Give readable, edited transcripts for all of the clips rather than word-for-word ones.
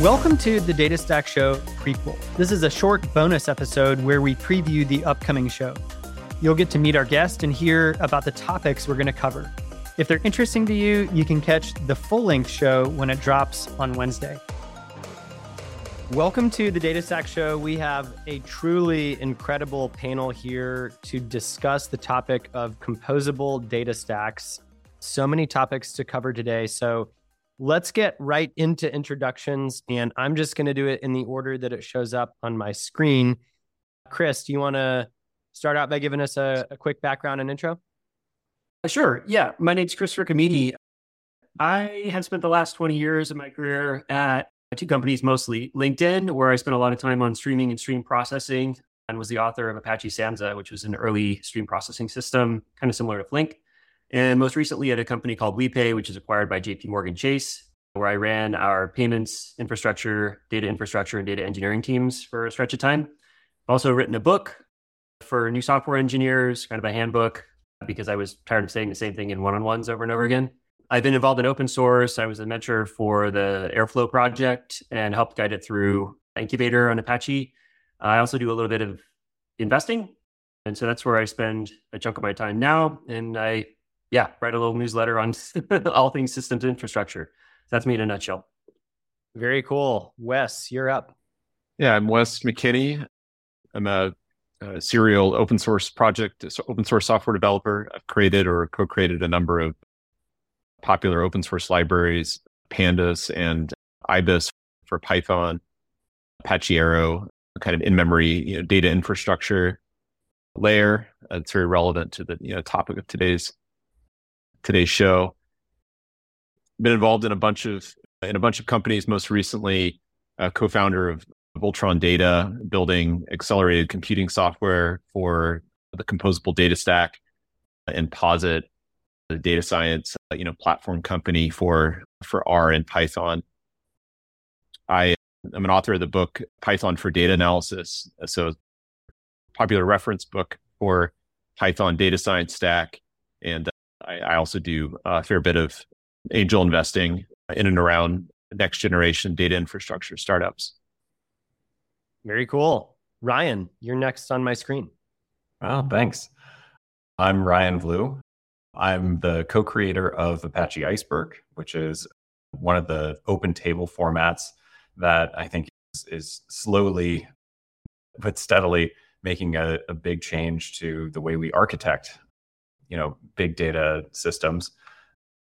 Welcome to the Data Stack Show prequel. This is a short bonus episode where we preview the upcoming show. You'll get to meet our guest and hear about the topics we're going to cover. If they're interesting to you, you can catch the full-length show when it drops on Wednesday. Welcome to the Data Stack Show. We have a truly incredible panel here to discuss the topic of composable data stacks. So many topics to cover today. So let's get right into introductions, and I'm just going to do it in the order that it shows up on my screen. Chris, do you want to start out by giving us a quick background and intro? Sure. Yeah. My name's Chris Riccomiti. I have spent the last 20 years of my career at two companies, mostly LinkedIn, where I spent a lot of time on streaming and stream processing, and was the author of Apache Samza, which was an early stream processing system, kind of similar to Flink. And most recently at a company called WePay, which is acquired by J.P. Morgan Chase, where I ran our payments infrastructure, data infrastructure, and data engineering teams for a stretch of time. I've also written a book for new software engineers, kind of a handbook, because I was tired of saying the same thing in one-on-ones over and over again. I've been involved in open source. I was a mentor for the Airflow project and helped guide it through Incubator on Apache. I also do a little bit of investing. And so that's where I spend a chunk of my time now. And I write a little newsletter on all things systems infrastructure. That's me in a nutshell. Very cool. Wes, you're up. Yeah, I'm Wes McKinney. I'm a serial open source project, open source software developer. I've created or co-created a number of popular open source libraries, Pandas and IBIS for Python, Apache Arrow, kind of in-memory data infrastructure layer. It's very relevant to the topic of today's show. Been involved in a bunch of companies, most recently a co-founder of Voltron Data, building accelerated computing software for the composable data stack, and Posit, the data science platform company for R and Python. I am an author of the book Python for Data Analysis, so popular reference book for Python data science stack, and I also do a fair bit of angel investing in and around next generation data infrastructure startups. Very cool. Ryan, you're next on my screen. Wow, thanks. I'm Ryan Blue. I'm the co-creator of Apache Iceberg, which is one of the open table formats that I think is slowly but steadily making a big change to the way we architect big data systems,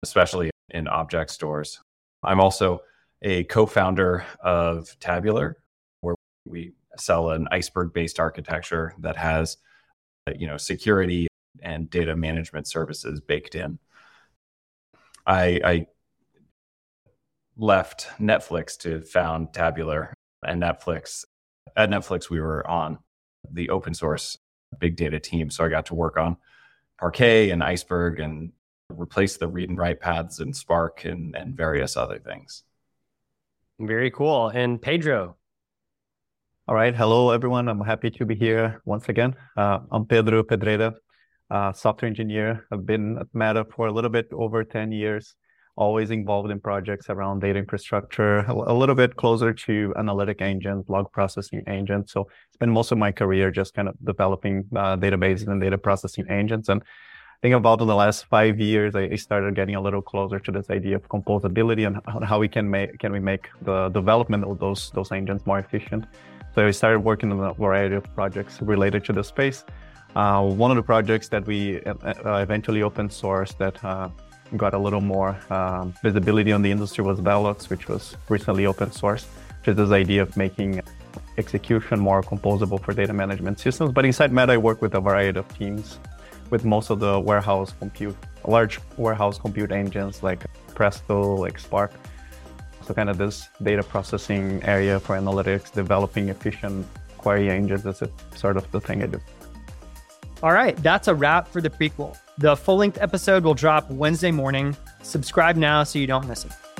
especially in object stores. I'm also a co-founder of Tabular, where we sell an Iceberg-based architecture that has, security and data management services baked in. I left Netflix to found Tabular, and at Netflix, we were on the open source big data team, so I got to work on Parquet and Iceberg and replace the read and write paths in Spark and various other things. Very cool. And Pedro. All right. Hello, everyone. I'm happy to be here once again. I'm Pedro Pedreira, software engineer. I've been at Meta for a little bit over 10 years, always involved in projects around data infrastructure, a little bit closer to analytic engines, log processing engines. So it's been most of my career just kind of developing databases and data processing engines. And I think about in the last 5 years, I started getting a little closer to this idea of composability and how we can make the development of those engines more efficient. So I started working on a variety of projects related to the space. One of the projects that we eventually open sourced that got a little more visibility on the industry was Velox, which was recently open sourced, which is this idea of making execution more composable for data management systems. But inside Meta, I work with a variety of teams, with most of the large warehouse compute engines like Presto, like Spark. So kind of this data processing area for analytics, developing efficient query engines, that's sort of the thing I do. All right, that's a wrap for the prequel. The full-length episode will drop Wednesday morning. Subscribe now so you don't miss it.